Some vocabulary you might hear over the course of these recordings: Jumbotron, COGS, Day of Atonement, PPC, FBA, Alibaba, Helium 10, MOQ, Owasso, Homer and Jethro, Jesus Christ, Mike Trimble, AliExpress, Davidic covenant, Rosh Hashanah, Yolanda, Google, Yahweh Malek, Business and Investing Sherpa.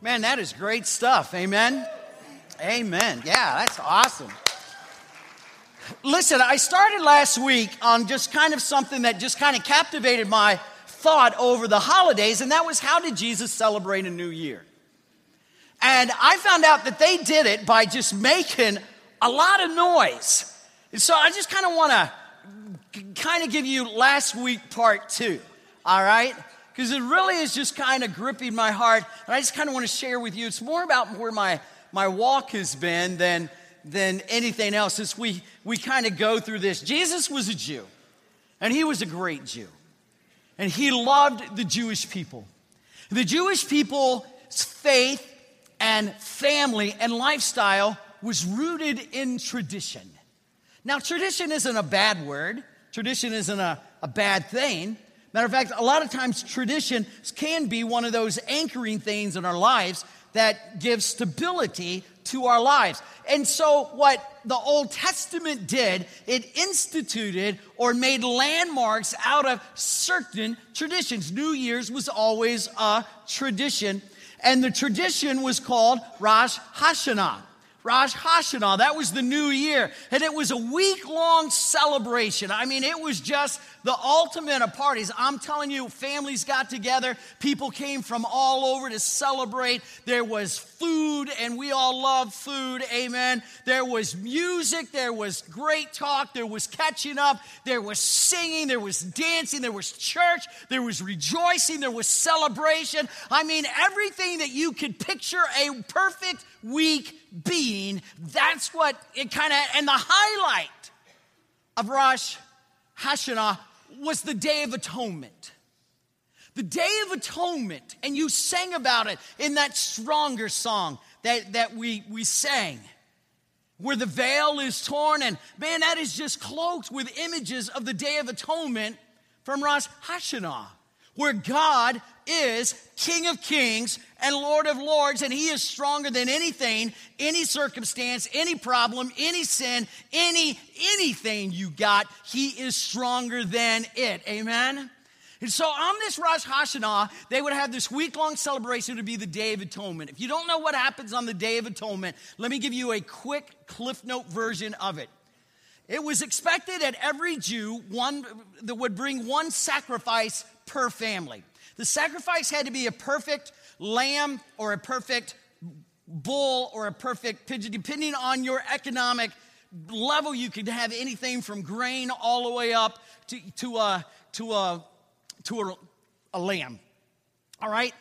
Man, that is great stuff. Amen? Amen. Yeah, that's awesome. Listen, I started last week on just kind of something that just kind of captivated my thought over the holidays, and that was, how did Jesus celebrate a new year? And I found out that they did it by just making a lot of noise. And so I just kind of want to give you last week part two, all right? Because it really is just kind of gripping my heart, and I just kind of want to share with you. It's more about where my walk has been than anything else as we kind of go through this. Jesus was a Jew, and he was a great Jew, and he loved the Jewish people. The Jewish people's faith and family and lifestyle was rooted in tradition. Now, tradition isn't a bad word. Tradition isn't a bad thing. Matter of fact, a lot of times tradition can be one of those anchoring things in our lives that gives stability to our lives. And so what the Old Testament did, it instituted or made landmarks out of certain traditions. New Year's was always a tradition, and the tradition was called Rosh Hashanah. Rosh Hashanah, that was the new year, and it was a week-long celebration. I mean, it was just the ultimate of parties. I'm telling you, families got together, people came from all over to celebrate. There was food, and we all love food, amen. There was music, there was great talk, there was catching up, there was singing, there was dancing, there was church, there was rejoicing, there was celebration. I mean, everything that you could picture a perfect week being, that's what it kind of, and the highlight of Rosh Hashanah was the Day of Atonement. The Day of Atonement, and you sang about it in that stronger song that we sang, where the veil is torn, and man, that is just cloaked with images of the Day of Atonement from Rosh Hashanah, where God is King of Kings and Lord of Lords, and he is stronger than anything, any circumstance, any problem, any sin, anything you got. He is stronger than it. Amen? And so on this Rosh Hashanah, they would have this week-long celebration to be the Day of Atonement. If you don't know what happens on the Day of Atonement, let me give you a quick Cliff Note version of it. It was expected that every Jew that would bring one sacrifice per family. The sacrifice had to be a perfect lamb or a perfect bull or a perfect pigeon. Depending on your economic level, you could have anything from grain all the way up to a lamb. All right?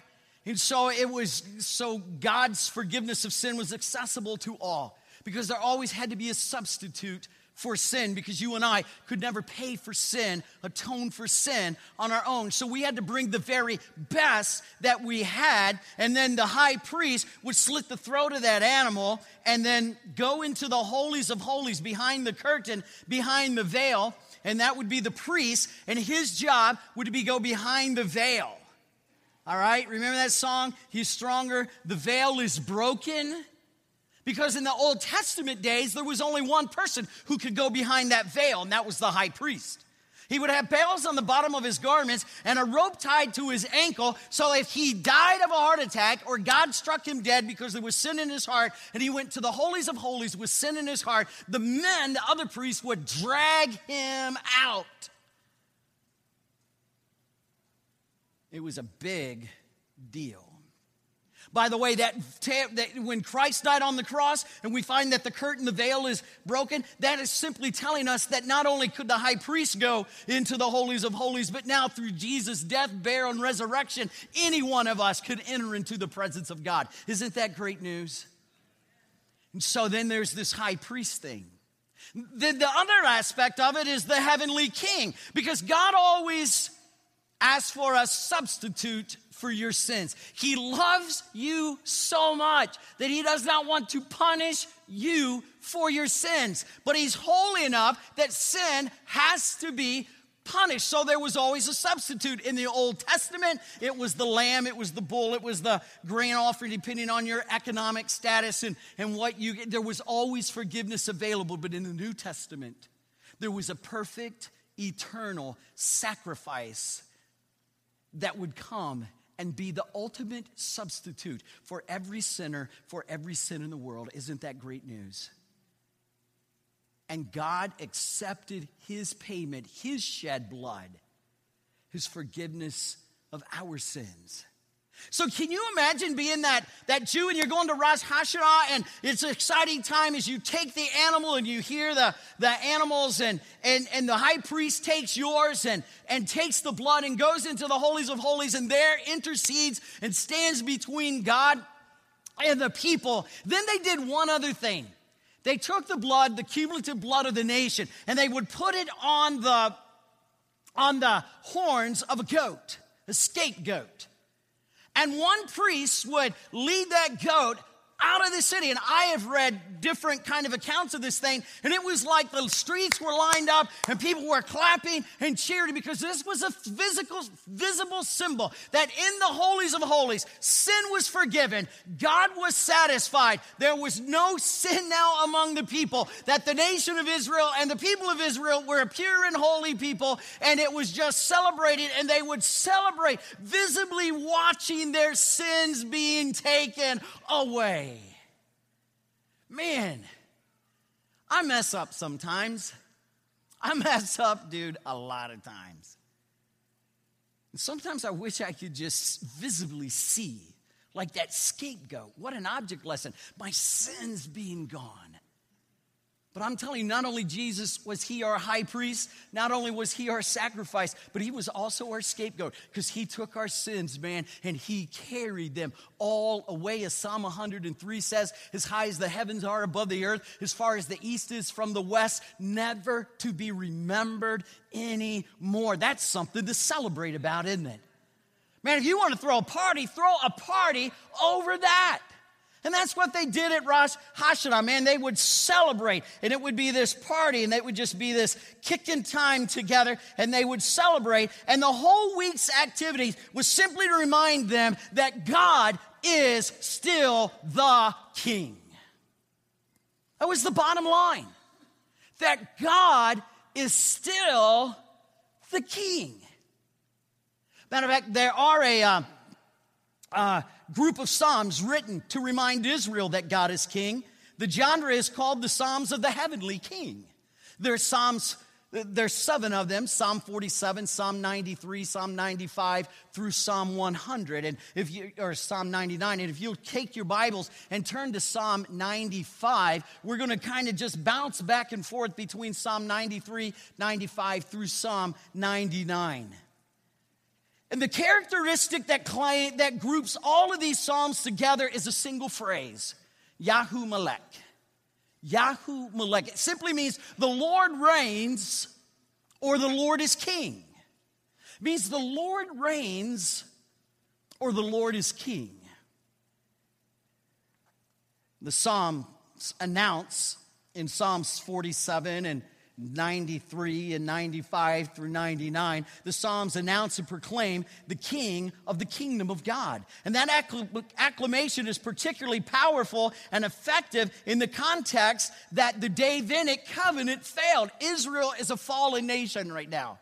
And so it was, so God's forgiveness of sin was accessible to all, because there always had to be a substitute for sin, because you and I could never pay for sin, atone for sin on our own. So we had to bring the very best that we had, and then the high priest would slit the throat of that animal and then go into the holies of holies, behind the curtain, behind the veil, and that would be the priest, and his job would be go behind the veil. All right, remember that song? He's stronger, the veil is broken. Because in the Old Testament days, there was only one person who could go behind that veil, and that was the high priest. He would have bells on the bottom of his garments and a rope tied to his ankle, so if he died of a heart attack or God struck him dead because there was sin in his heart and he went to the holies of holies with sin in his heart, the men, the other priests, would drag him out. It was a big deal. By the way, that when Christ died on the cross and we find that the curtain, the veil is broken, that is simply telling us that not only could the high priest go into the holies of holies, but now through Jesus' death, burial, and resurrection, any one of us could enter into the presence of God. Isn't that great news? And so then there's this high priest thing. The other aspect of it is the heavenly king, because God always asks for a substitute for your sins. He loves you so much that he does not want to punish you for your sins, but he's holy enough that sin has to be punished. So there was always a substitute in the Old Testament. It was the lamb, it was the bull, it was the grain offering, depending on your economic status and what you get. There was always forgiveness available, but in the New Testament, there was a perfect, eternal sacrifice that would come and be the ultimate substitute for every sin in the world. Isn't that great news? And God accepted his payment, his shed blood, his forgiveness of our sins. So can you imagine being that Jew and you're going to Rosh Hashanah and it's an exciting time as you take the animal and you hear the animals and the high priest takes yours and takes the blood and goes into the holies of holies and there intercedes and stands between God and the people. Then they did one other thing. They took the blood, the cumulative blood of the nation, and they would put it on the horns of a goat, a scapegoat. And one priest would lead that goat out of the city. And I have read different kind of accounts of this thing. And it was like the streets were lined up and people were clapping and cheering because this was a physical, visible symbol that in the holies of holies, sin was forgiven. God was satisfied. There was no sin now among the people, that the nation of Israel and the people of Israel were a pure and holy people. And it was just celebrated, and they would celebrate visibly watching their sins being taken away. Man, I mess up sometimes. I mess up, dude, a lot of times. And sometimes I wish I could just visibly see, like that scapegoat. What an object lesson. My sins being gone. But I'm telling you, not only Jesus was he our high priest, not only was he our sacrifice, but he was also our scapegoat because he took our sins, man, and he carried them all away. As Psalm 103 says, as high as the heavens are above the earth, as far as the east is from the west, never to be remembered anymore. That's something to celebrate about, isn't it? Man, if you want to throw a party over that. And that's what they did at Rosh Hashanah, man. They would celebrate, and it would be this party, and it would just be this kicking time together, and they would celebrate. And the whole week's activities was simply to remind them that God is still the King. That was the bottom line, that God is still the King. Matter of fact, there are a group of psalms written to remind Israel that God is king. The genre is called the Psalms of the Heavenly King. There's 7 of them, Psalm 47, Psalm 93, Psalm 95 through Psalm 100, or Psalm 99. And if you'll take your Bibles and turn to Psalm 95, we're going to kind of just bounce back and forth between Psalm 93, 95 through Psalm 99. And the characteristic that groups all of these psalms together is a single phrase, Yahweh Malek. Yahweh Malek. It simply means the Lord reigns, or the Lord is king. It means the Lord reigns, or the Lord is king. The psalms announce in Psalms 47 and 93 and 95 through 99, the Psalms announce and proclaim the King of the Kingdom of God. And that acclamation is particularly powerful and effective in the context that the Davidic covenant failed. Israel is a fallen nation right now.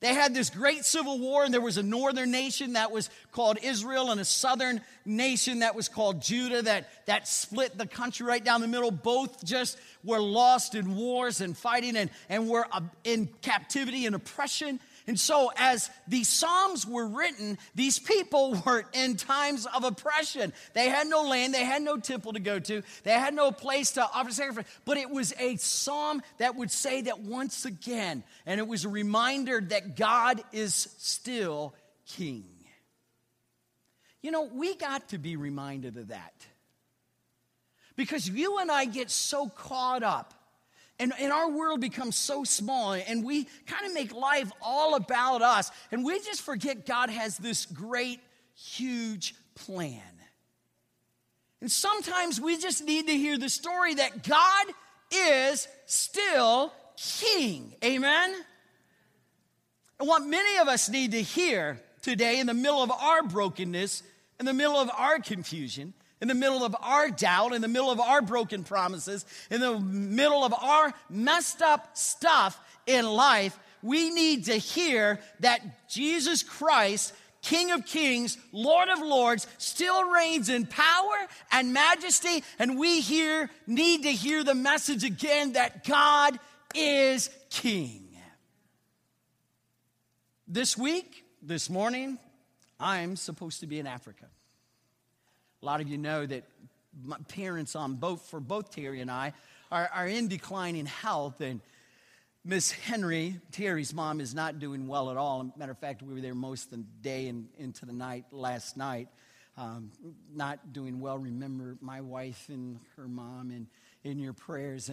They had this great civil war, and there was a northern nation that was called Israel and a southern nation that was called Judah that split the country right down the middle. Both just were lost in wars and fighting and were in captivity and oppression. And so as these Psalms were written, these people were in times of oppression. They had no land. They had no temple to go to. They had no place to offer sacrifice. But it was a psalm that would say that once again, and it was a reminder that God is still king. You know, we got to be reminded of that. Because you and I get so caught up, and our world becomes so small, and we kind of make life all about us, and we just forget God has this great, huge plan. And sometimes we just need to hear the story that God is still king. Amen? And what many of us need to hear today in the middle of our brokenness, in the middle of our confusion, in the middle of our doubt, in the middle of our broken promises, in the middle of our messed up stuff in life, we need to hear that Jesus Christ King of Kings, Lord of Lords, still reigns in power and majesty. And we here need to hear the message again that God is King. This week, this morning, I'm supposed to be in Africa. A lot of you know that my parents for both Terry and I are in declining health, and Miss Henry, Terry's mom, is not doing well at all. Matter of fact, we were there most of the day and into the night last night. Not doing well. Remember my wife and her mom and in your prayers.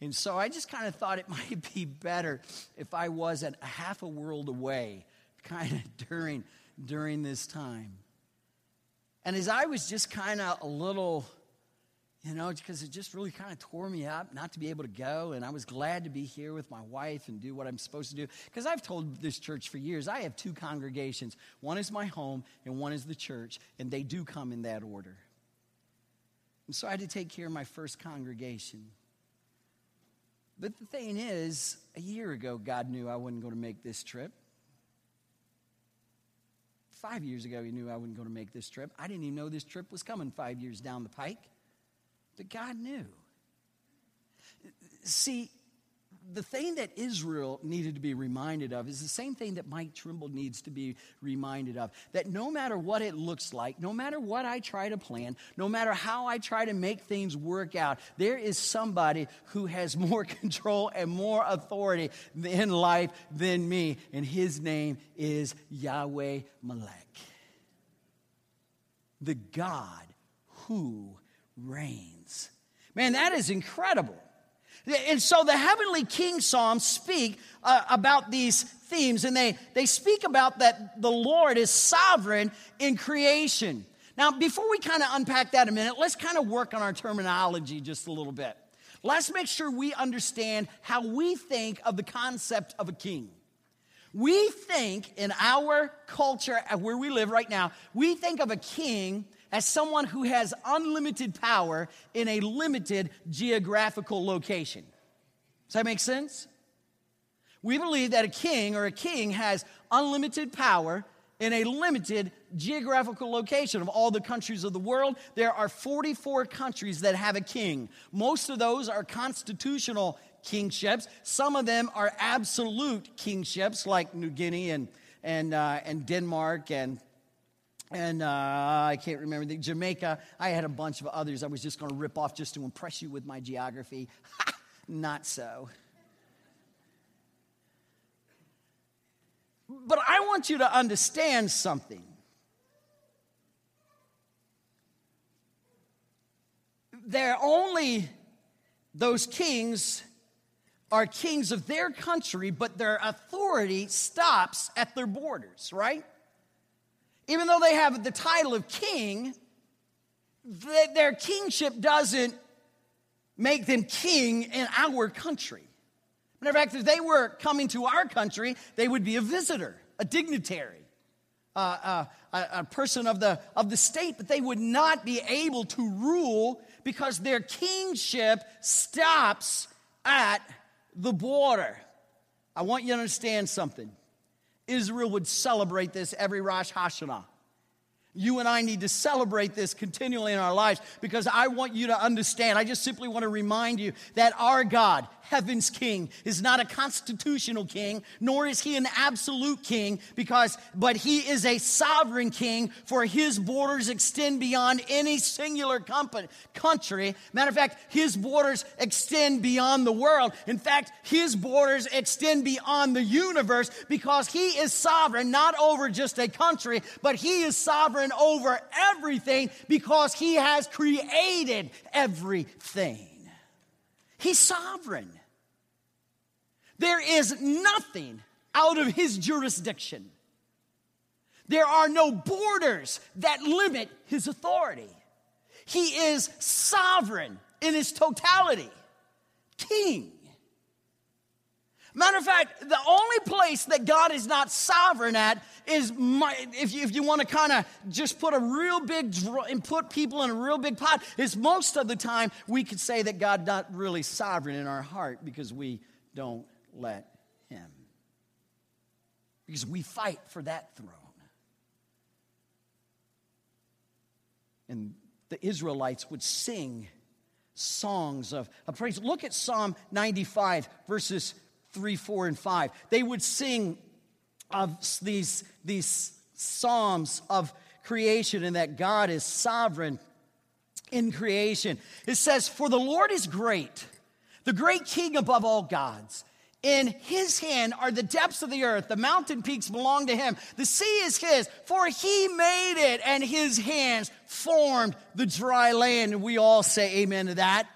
And so I just kind of thought it might be better if I wasn't a half a world away kind of during this time. And as I was just kind of a little, because it just really kind of tore me up not to be able to go. And I was glad to be here with my wife and do what I'm supposed to do. Because I've told this church for years, I have two congregations. One is my home and one is the church. And they do come in that order. And so I had to take care of my first congregation. But the thing is, a year ago, God knew I wasn't going to make this trip. 5 years ago, he knew I wasn't going to make this trip. I didn't even know this trip was coming 5 years down the pike. But God knew. See, the thing that Israel needed to be reminded of is the same thing that Mike Trimble needs to be reminded of. That no matter what it looks like, no matter what I try to plan, no matter how I try to make things work out, there is somebody who has more control and more authority in life than me. And his name is Yahweh Malek. The God who reigns. Man, that is incredible. And so the Heavenly King Psalms speak about these themes, and they speak about that the Lord is sovereign in creation. Now, before we kind of unpack that a minute, let's kind of work on our terminology just a little bit. Let's make sure we understand how we think of the concept of a king. We think in our culture, where we live right now, we think of a king as someone who has unlimited power in a limited geographical location. Does that make sense? We believe that a king has unlimited power in a limited geographical location. Of all the countries of the world, there are 44 countries that have a king. Most of those are constitutional kingships. Some of them are absolute kingships, like New Guinea and Denmark and I can't remember, Jamaica. I had a bunch of others I was just going to rip off just to impress you with my geography. Ha! Not so. But I want you to understand something. Those kings are kings of their country, but their authority stops at their borders, right? Even though they have the title of king, their kingship doesn't make them king in our country. Matter of fact, if they were coming to our country, they would be a visitor, a dignitary, a person of the state, but they would not be able to rule because their kingship stops at the border. I want you to understand something. Israel would celebrate this every Rosh Hashanah. You and I need to celebrate this continually in our lives because I want you to understand. I just simply want to remind you that our God, heaven's king, is not a constitutional king, nor is he an absolute king, but he is a sovereign king, for his borders extend beyond any singular country. Matter of fact, his borders extend beyond the world. In fact, his borders extend beyond the universe because he is sovereign, not over just a country, but he is sovereign over everything because he has created everything. He's sovereign. There is nothing out of his jurisdiction. There are no borders that limit his authority. He is sovereign in his totality. King. Matter of fact, the only place that God is not sovereign at is, if you want to kind of just put a real big, and put people in a real big pot, is most of the time we could say that God's not really sovereign in our heart because we don't let him. Because we fight for that throne. And the Israelites would sing songs of praise. Look at Psalm 95, verses 3, 4, and 5. They would sing of these psalms of creation and that God is sovereign in creation. It says, "For the Lord is great, the great King above all gods. In his hand are the depths of the earth. The mountain peaks belong to him. The sea is his, for he made it, and his hands formed the dry land." And we all say amen to that.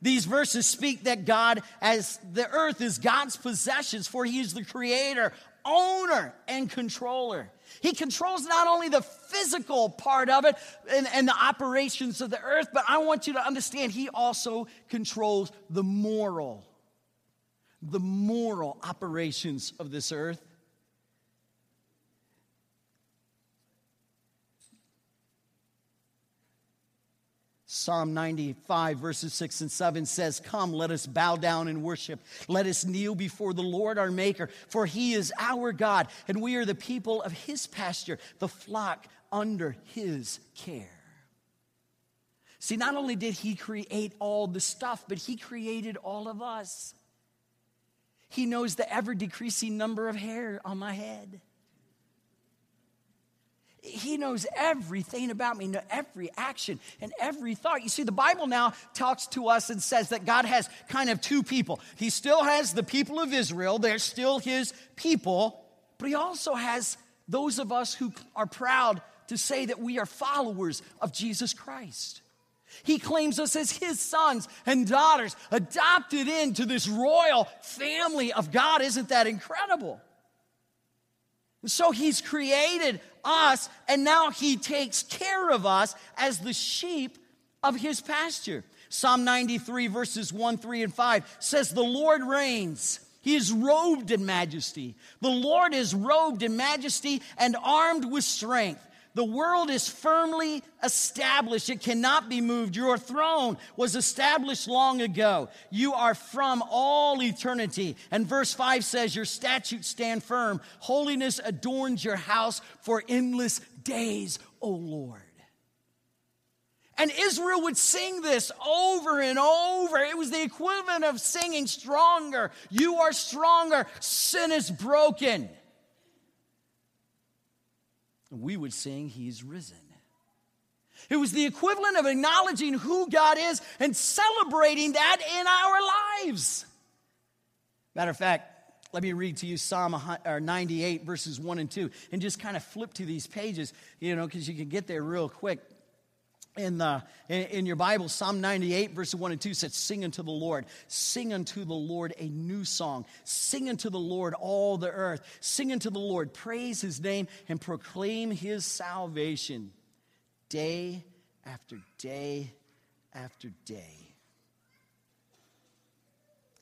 These verses speak that God, as the earth is God's possessions, for he is the creator, owner, and controller. He controls not only the physical part of it and the operations of the earth, but I want you to understand he also controls the moral operations of this earth. Psalm 95, verses 6 and 7 says, "Come, let us bow down and worship. Let us kneel before the Lord our Maker, for he is our God, and we are the people of his pasture, the flock under his care." See, not only did he create all the stuff, but he created all of us. He knows the ever-decreasing number of hair on my head. He knows everything about me, every action and every thought. You see, the Bible now talks to us and says that God has kind of two people. He still has the people of Israel. They're still his people. But he also has those of us who are proud to say that we are followers of Jesus Christ. He claims us as his sons and daughters, adopted into this royal family of God. Isn't that incredible? And so he's created us, and now he takes care of us as the sheep of his pasture. Psalm 93, verses 1, 3, and 5 says, "The Lord reigns. He is robed in majesty. The Lord is robed in majesty and armed with strength. The world is firmly established. It cannot be moved. Your throne was established long ago. You are from all eternity." And verse 5 says, "Your statutes stand firm. Holiness adorns your house for endless days, O Lord." And Israel would sing this over and over. It was the equivalent of singing stronger. You are stronger. Sin is broken. We would sing, "He's risen." It was the equivalent of acknowledging who God is and celebrating that in our lives. Matter of fact, let me read to you Psalm 98, verses 1 and 2, and just kind of flip to these pages, because you can get there real quick. In your Bible, Psalm 98, verses 1 and 2 says, "Sing unto the Lord. Sing unto the Lord a new song. Sing unto the Lord all the earth. Sing unto the Lord. Praise his name and proclaim his salvation day after day after day."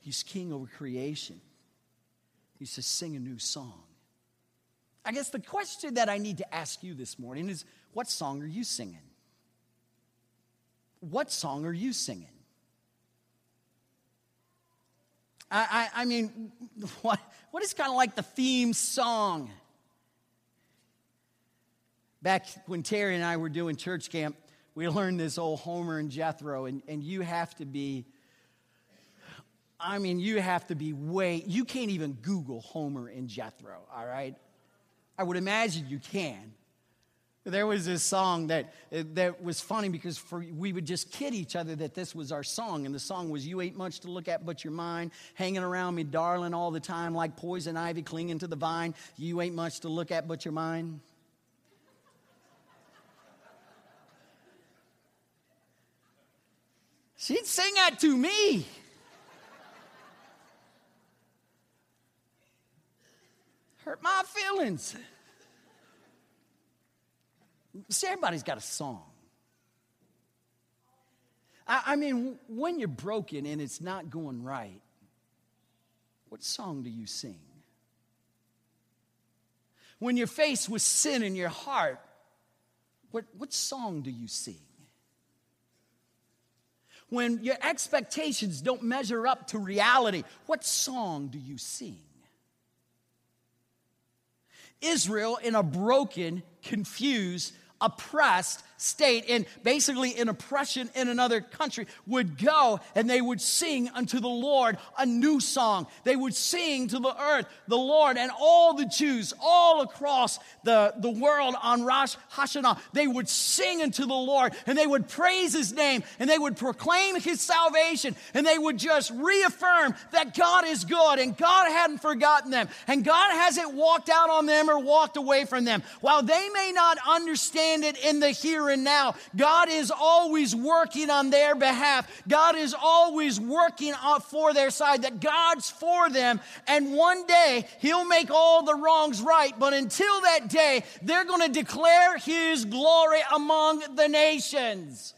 He's king over creation. He says, "Sing a new song." I guess the question that I need to ask you this morning is, what song are you singing? What song are you singing? I mean, what is kind of like the theme song? Back when Terry and I were doing church camp, we learned this old Homer and Jethro, and you have to be, you can't even Google Homer and Jethro, all right? I would imagine you can. There was this song that was funny because we would just kid each other that this was our song. And the song was, "You ain't much to look at but your mind, hanging around me, darling, all the time, like poison ivy clinging to the vine. You ain't much to look at but your mind." She'd sing that to me. Hurt my feelings. See, everybody's got a song. I mean, when you're broken and it's not going right, what song do you sing? When you're faced with sin in your heart, what song do you sing? When your expectations don't measure up to reality, what song do you sing? Israel, in a broken, confused, oppressed state, in basically in oppression in another country, would go and they would sing unto the Lord a new song. They would sing to the earth, the Lord, and all the Jews all across the world on Rosh Hashanah, they would sing unto the Lord, and they would praise his name, and they would proclaim his salvation, and they would just reaffirm that God is good, and God hadn't forgotten them, and God hasn't walked out on them or walked away from them. While they may not understand it in the here and now, God is always working on their behalf. God is always working for their side, that God's for them, and one day he'll make all the wrongs right, but until that day, they're going to declare his glory among the nations.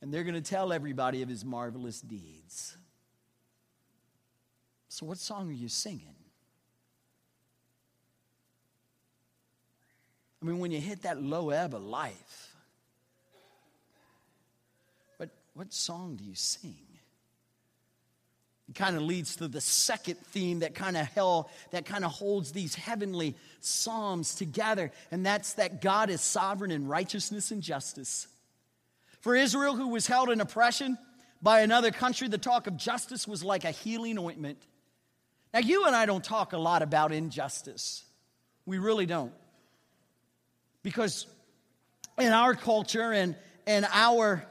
And they're going to tell everybody of his marvelous deeds. So what song are you singing? I mean, when you hit that low ebb of life, what song do you sing? It kind of leads to the second theme that kind of holds these heavenly psalms together, and that's that God is sovereign in righteousness and justice. For Israel, who was held in oppression by another country, the talk of justice was like a healing ointment. Now, you and I don't talk a lot about injustice. We really don't. Because in our culture and in our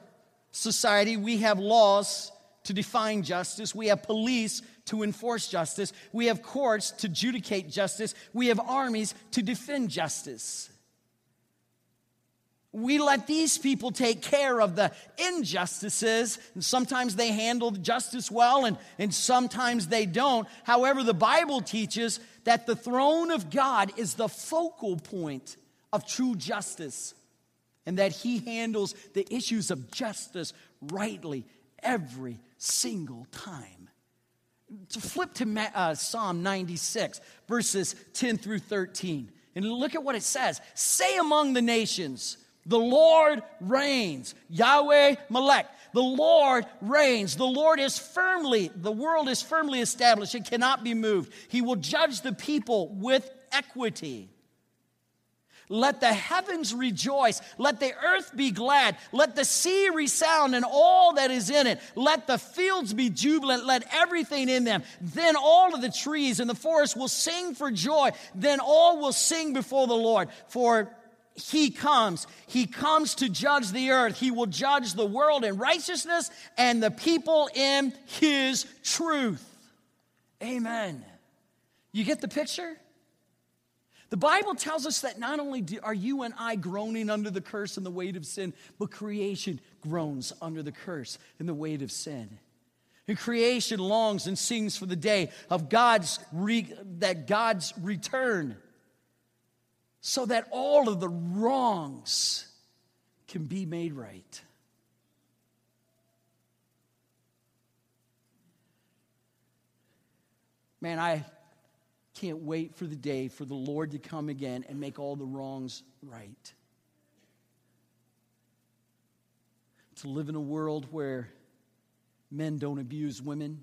society, we have laws to define justice. We have police to enforce justice. We have courts to adjudicate justice. We have armies to defend justice. We let these people take care of the injustices, and sometimes they handle justice well, and sometimes they don't. However, the Bible teaches that the throne of God is the focal point of true justice, and that he handles the issues of justice rightly every single time. To flip to Psalm 96, verses 10 through 13, and look at what it says. Say among the nations, the Lord reigns. Yahweh Malek. The Lord reigns. The world is firmly established. It cannot be moved. He will judge the people with equity. Let the heavens rejoice. Let the earth be glad. Let the sea resound and all that is in it. Let the fields be jubilant. Let everything in them. Then all of the trees in the forest will sing for joy. Then all will sing before the Lord. For He comes to judge the earth. He will judge the world in righteousness and the people in his truth. Amen. You get the picture? The Bible tells us that not only are you and I groaning under the curse and the weight of sin, but creation groans under the curse and the weight of sin. And creation longs and sings for the day of God's return, so that all of the wrongs can be made right. Man, I can't wait for the day for the Lord to come again and make all the wrongs right. To live in a world where men don't abuse women,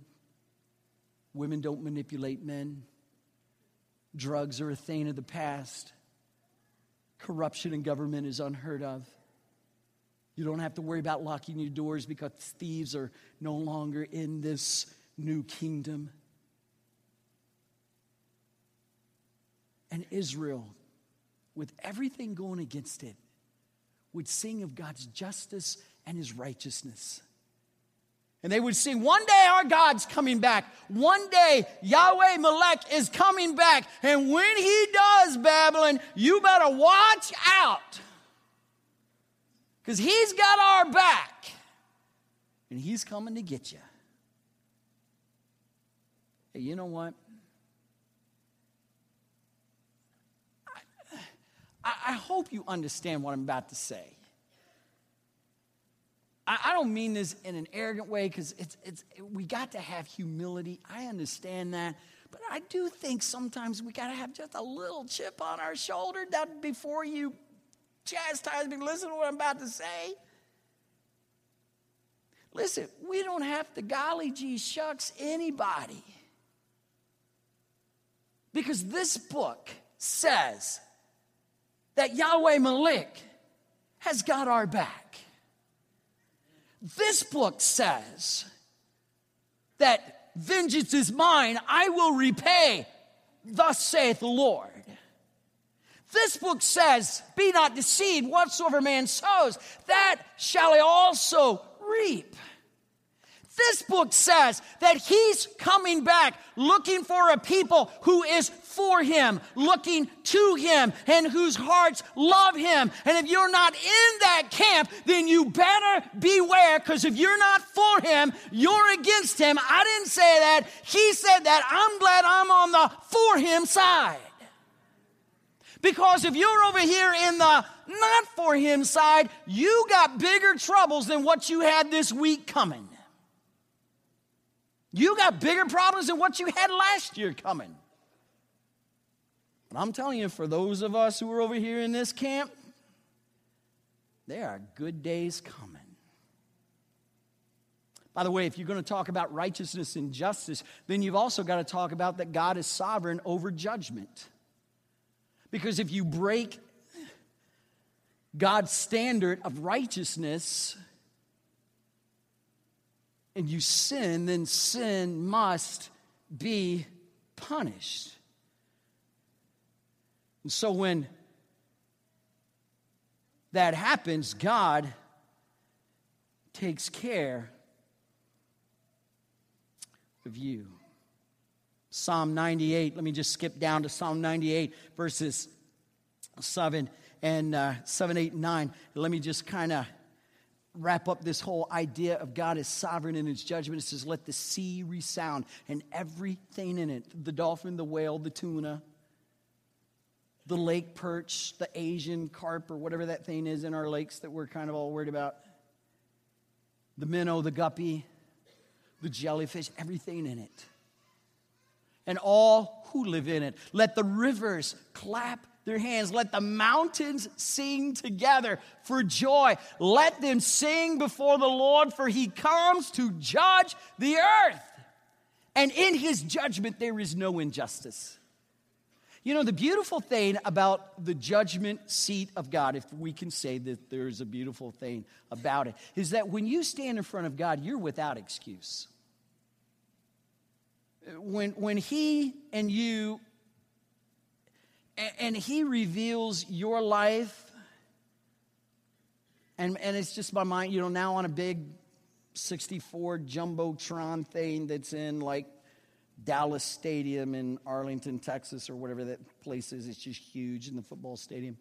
women don't manipulate men, drugs are a thing of the past, corruption in government is unheard of. You don't have to worry about locking your doors because thieves are no longer in this new kingdom. And Israel, with everything going against it, would sing of God's justice and his righteousness. And they would sing, one day our God's coming back. One day Yahweh Malek is coming back. And when he does, Babylon, you better watch out. Because he's got our back. And he's coming to get you. Hey, you know what? I hope you understand what I'm about to say. I don't mean this in an arrogant way, because we got to have humility. I understand that. But I do think sometimes we got to have just a little chip on our shoulder that before you chastise me, listen to what I'm about to say. Listen, we don't have to golly gee shucks anybody. Because this book says that Yahweh Malek has got our back. This book says that vengeance is mine, I will repay, thus saith the Lord. This book says, be not deceived, whatsoever man sows, that shall he also reap. This book says that he's coming back looking for a people who is for him, looking to him, and whose hearts love him. And if you're not in that camp, then you better beware, because if you're not for him, you're against him. I didn't say that. He said that. I'm glad I'm on the for him side. Because if you're over here in the not for him side, you got bigger troubles than what you had this week coming. You got bigger problems than what you had last year coming. But I'm telling you, for those of us who are over here in this camp, there are good days coming. By the way, if you're going to talk about righteousness and justice, then you've also got to talk about that God is sovereign over judgment. Because if you break God's standard of righteousness and you sin, then sin must be punished. And so when that happens, God takes care of you. Psalm 98, let me just skip down to Psalm 98, verses 7, 8, and 9. Let me just kind of wrap up this whole idea of God is sovereign in his judgment. It says, let the sea resound and everything in it, the dolphin, the whale, the tuna, the lake perch, the Asian carp, or whatever that thing is in our lakes that we're kind of all worried about, the minnow, the guppy, the jellyfish, everything in it, and all who live in it. Let the rivers clap their hands. Let the mountains sing together for joy. Let them sing before the Lord, for he comes to judge the earth. And in his judgment, there is no injustice. You know, the beautiful thing about the judgment seat of God, if we can say that there is a beautiful thing about it, is that when you stand in front of God, you're without excuse. When he and you, and he reveals your life, and it's just my mind, you know, now on a big 64 Jumbotron thing that's in like Dallas Stadium in Arlington, Texas, or whatever that place is. It's just huge in the football stadium.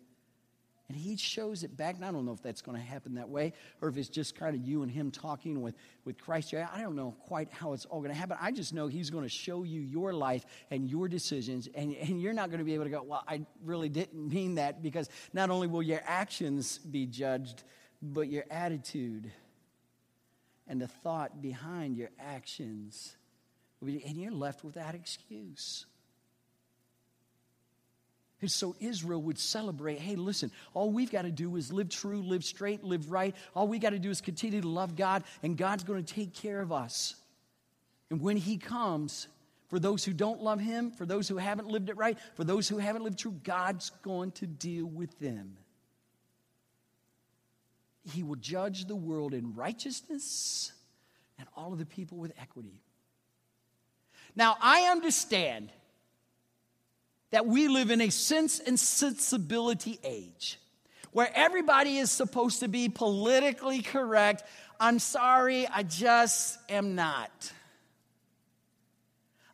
And he shows it back. And I don't know if that's going to happen that way or if it's just kind of you and him talking with Christ. I don't know quite how it's all going to happen. I just know he's going to show you your life and your decisions. And you're not going to be able to go, well, I really didn't mean that, because not only will your actions be judged, but your attitude and the thought behind your actions. And you're left without excuse. And so Israel would celebrate, hey, listen, all we've got to do is live true, live straight, live right. All we got to do is continue to love God, and God's going to take care of us. And when he comes, for those who don't love him, for those who haven't lived it right, for those who haven't lived true, God's going to deal with them. He will judge the world in righteousness and all of the people with equity. Now, I understand that we live in a sense and sensibility age where everybody is supposed to be politically correct. I'm sorry, I just am not.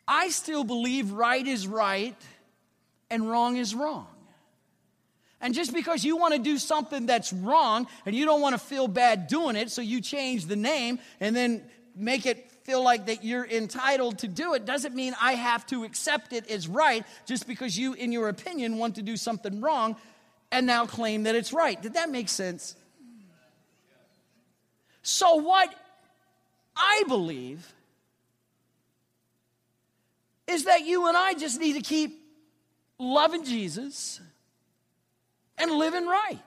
I still believe right is right and wrong is wrong. And just because you want to do something that's wrong and you don't want to feel bad doing it, so you change the name and then make it feel like that you're entitled to do it, doesn't mean I have to accept it as right just because you, in your opinion, want to do something wrong and now claim that it's right. Did that make sense? So what I believe is that you and I just need to keep loving Jesus and living right.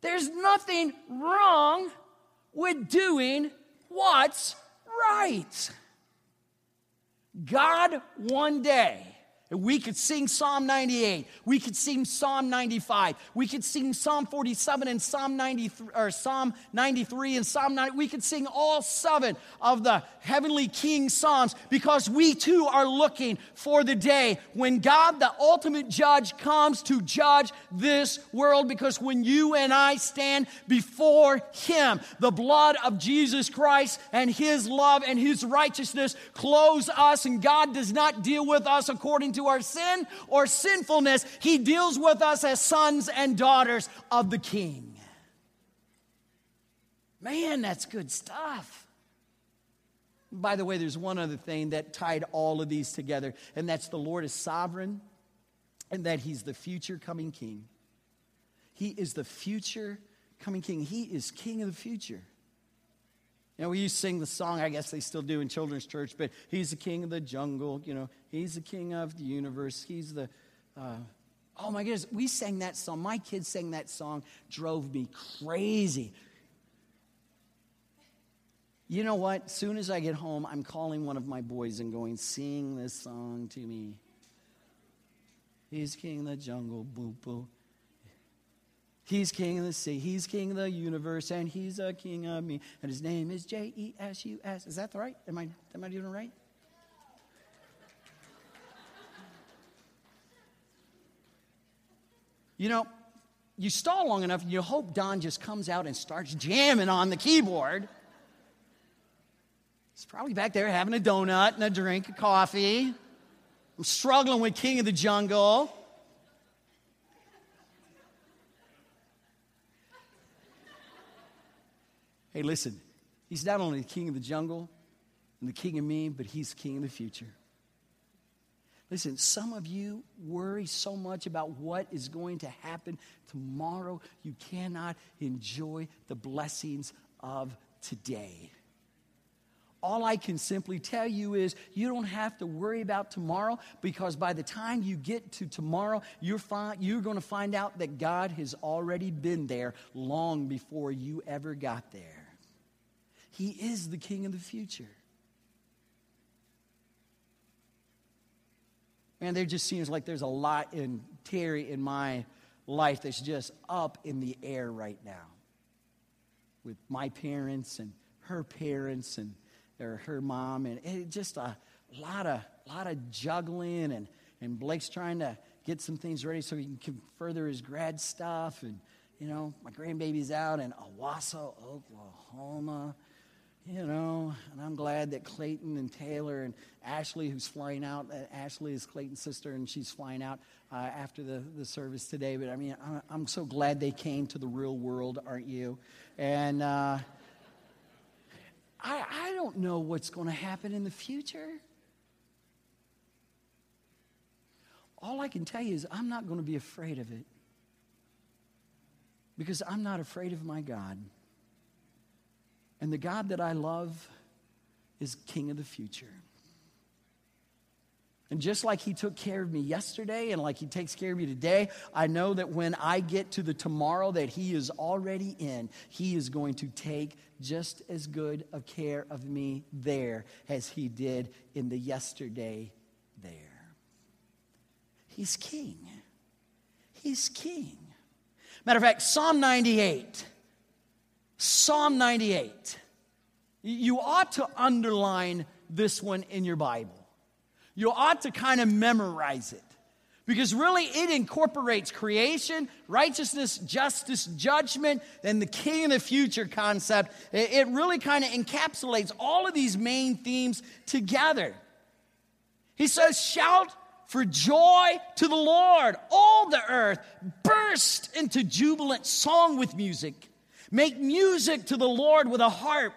There's nothing wrong with doing what's right. God one day And we could sing Psalm 98. We could sing Psalm 95. We could sing Psalm 47 and Psalm 93, or Psalm 93 and Psalm 90. We could sing all 7 of the Heavenly King Psalms, because we too are looking for the day when God, the ultimate judge, comes to judge this world. Because when you and I stand before Him, the blood of Jesus Christ and His love and His righteousness clothes us, and God does not deal with us according to our sin or sinfulness. He deals with us as sons and daughters of the King. Man, that's good stuff. By the way, there's one other thing that tied all of these together, and that's the Lord is sovereign, and that He's the future coming King. He is the future coming King. He is King of the future. You know, we used to sing the song, I guess they still do in children's church, but He's the King of the jungle, you know, He's the King of the universe, He's the, oh my goodness, we sang that song, my kids sang that song, drove me crazy. You know what, soon as I get home, I'm calling one of my boys and going, sing this song to me. He's King of the jungle, boo boo. He's King of the sea, He's King of the universe, and He's a King of me. And His name is Jesus. Is that right? Am I doing it right? You know, you stall long enough, and you hope Don just comes out and starts jamming on the keyboard. He's probably back there having a donut and a drink, a coffee. I'm struggling with King of the Jungle. Hey, listen, He's not only the King of the jungle and the King of me, but He's King of the future. Listen, some of you worry so much about what is going to happen tomorrow, you cannot enjoy the blessings of today. All I can simply tell you is you don't have to worry about tomorrow, because by the time you get to tomorrow, you're going to find out that God has already been there long before you ever got there. He is the King of the future. Man, there just seems like there's a lot in Terry in my life that's just up in the air right now. With my parents and her mom, and it just a lot of juggling, and Blake's trying to get some things ready so he can further his grad stuff, and you know, my grandbaby's out in Owasso, Oklahoma, you know, and I'm glad that Clayton and Taylor and Ashley, who's flying out, Ashley is Clayton's sister, and she's flying out after the service today, but I mean, I'm so glad they came to the real world, aren't you? And I don't know what's going to happen in the future. All I can tell you is I'm not going to be afraid of it, because I'm not afraid of my God. And the God that I love is King of the future. And just like He took care of me yesterday, and like He takes care of me today, I know that when I get to the tomorrow that He is already in, He is going to take just as good of care of me there as He did in the yesterday there. He's King. He's King. Matter of fact, Psalm 98. You ought to underline this one in your Bible. You ought to kind of memorize it, because really it incorporates creation, righteousness, justice, judgment, and the King of the future concept. It really kind of encapsulates all of these main themes together. He says, shout for joy to the Lord, all the earth. Burst into jubilant song with music. Make music to the Lord with a harp.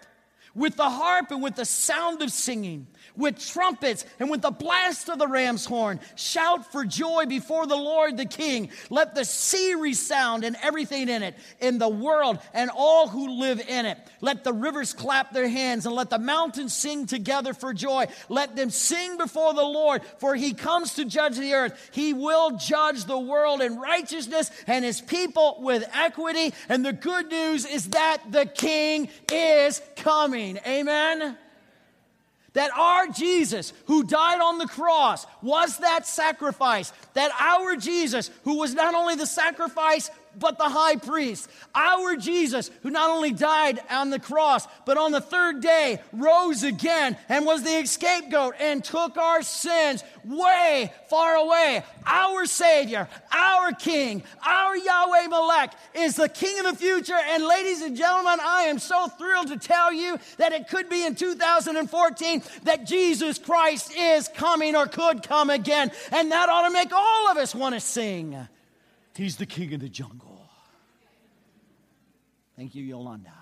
With the harp and with the sound of singing, with trumpets and with the blast of the ram's horn, shout for joy before the Lord the King. Let the sea resound and everything in it, in the world and all who live in it. Let the rivers clap their hands, and let the mountains sing together for joy. Let them sing before the Lord, for He comes to judge the earth. He will judge the world in righteousness and His people with equity. And the good news is that the King is coming. Amen? That our Jesus who died on the cross was that sacrifice. That our Jesus who was not only the sacrifice but the high priest. Our Jesus who not only died on the cross but on the third day rose again and was the scapegoat and took our sins way far away. Our Savior, our King, our Yahweh Malek is the King of the future. And ladies and gentlemen, I am so thrilled to tell you that it could be in 2014 that Jesus Christ is coming or could come again. And that ought to make all of us want to sing. He's the king of the jungle. Thank you, Yolanda.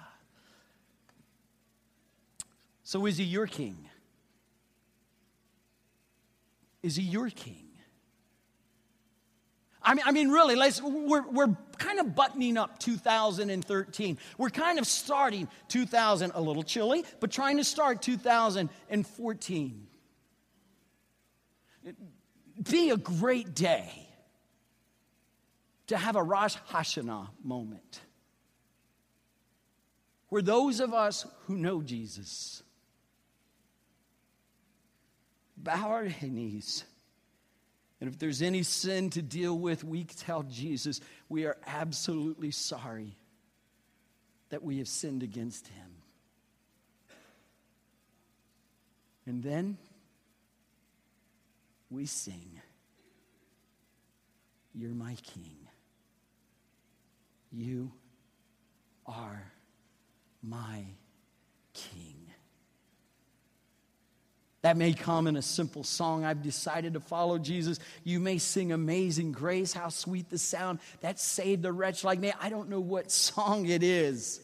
So is he your king? Is he your king? I mean, really, we're kind of buttoning up 2013. We're kind of starting 2000, a little chilly, but trying to start 2014. It'd be a great day to have a Rosh Hashanah moment where those of us who know Jesus bow our knees, and if there's any sin to deal with, we tell Jesus we are absolutely sorry that we have sinned against him. And then we sing, "You're my King. You are my King." That may come in a simple song, "I've decided to follow Jesus." You may sing "Amazing Grace, how sweet the sound that saved a wretch like me." I don't know what song it is.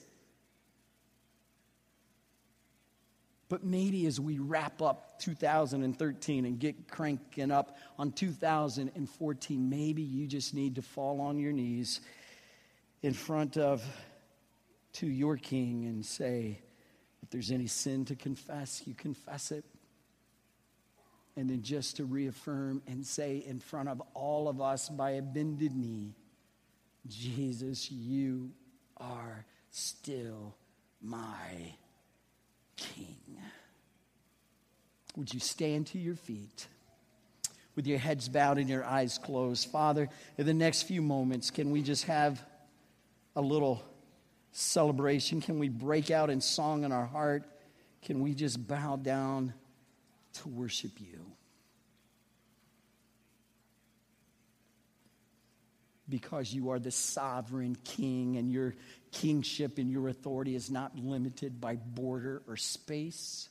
But maybe as we wrap up 2013 and get cranking up on 2014, maybe you just need to fall on your knees in front of to your King and say, if there's any sin to confess, you confess it. And then just to reaffirm and say in front of all of us by a bended knee, "Jesus, you are still my King." Would you stand to your feet with your heads bowed and your eyes closed? Father, in the next few moments, can we just have a little celebration? Can we break out in song in our heart? Can we just bow down to worship you? Because you are the sovereign King, and your kingship and your authority is not limited by border or space.